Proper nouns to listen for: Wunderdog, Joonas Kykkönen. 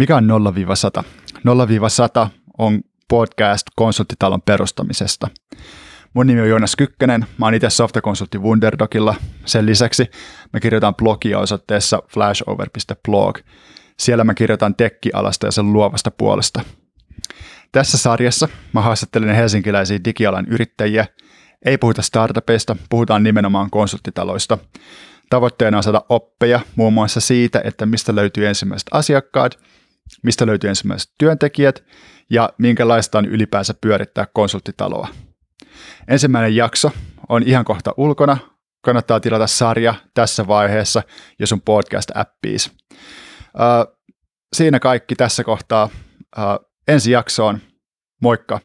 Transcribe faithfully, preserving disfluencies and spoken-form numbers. Mikä on nolla sata? nolla sata on podcast konsulttitalon perustamisesta. Mun nimi on Joonas Kykkönen, mä oon itse softakonsultti Wunderdogilla. Sen lisäksi mä kirjoitan blogia osoitteessa flashover piste blog. Siellä mä kirjoitan tekkialasta ja sen luovasta puolesta. Tässä sarjassa mä haastattelen helsinkiläisiä digialan yrittäjiä. Ei puhuta startupeista, puhutaan nimenomaan konsulttitaloista. Tavoitteena on saada oppeja muun muassa siitä, että mistä löytyy ensimmäiset asiakkaat, mistä löytyy ensimmäiset työntekijät ja minkälaista on ylipäänsä pyörittää konsulttitaloa. Ensimmäinen jakso on ihan kohta ulkona. Kannattaa tilata sarja tässä vaiheessa ja sun podcast-appiisi. Äh, siinä kaikki tässä kohtaa. Äh, ensi jaksoon. Moikka!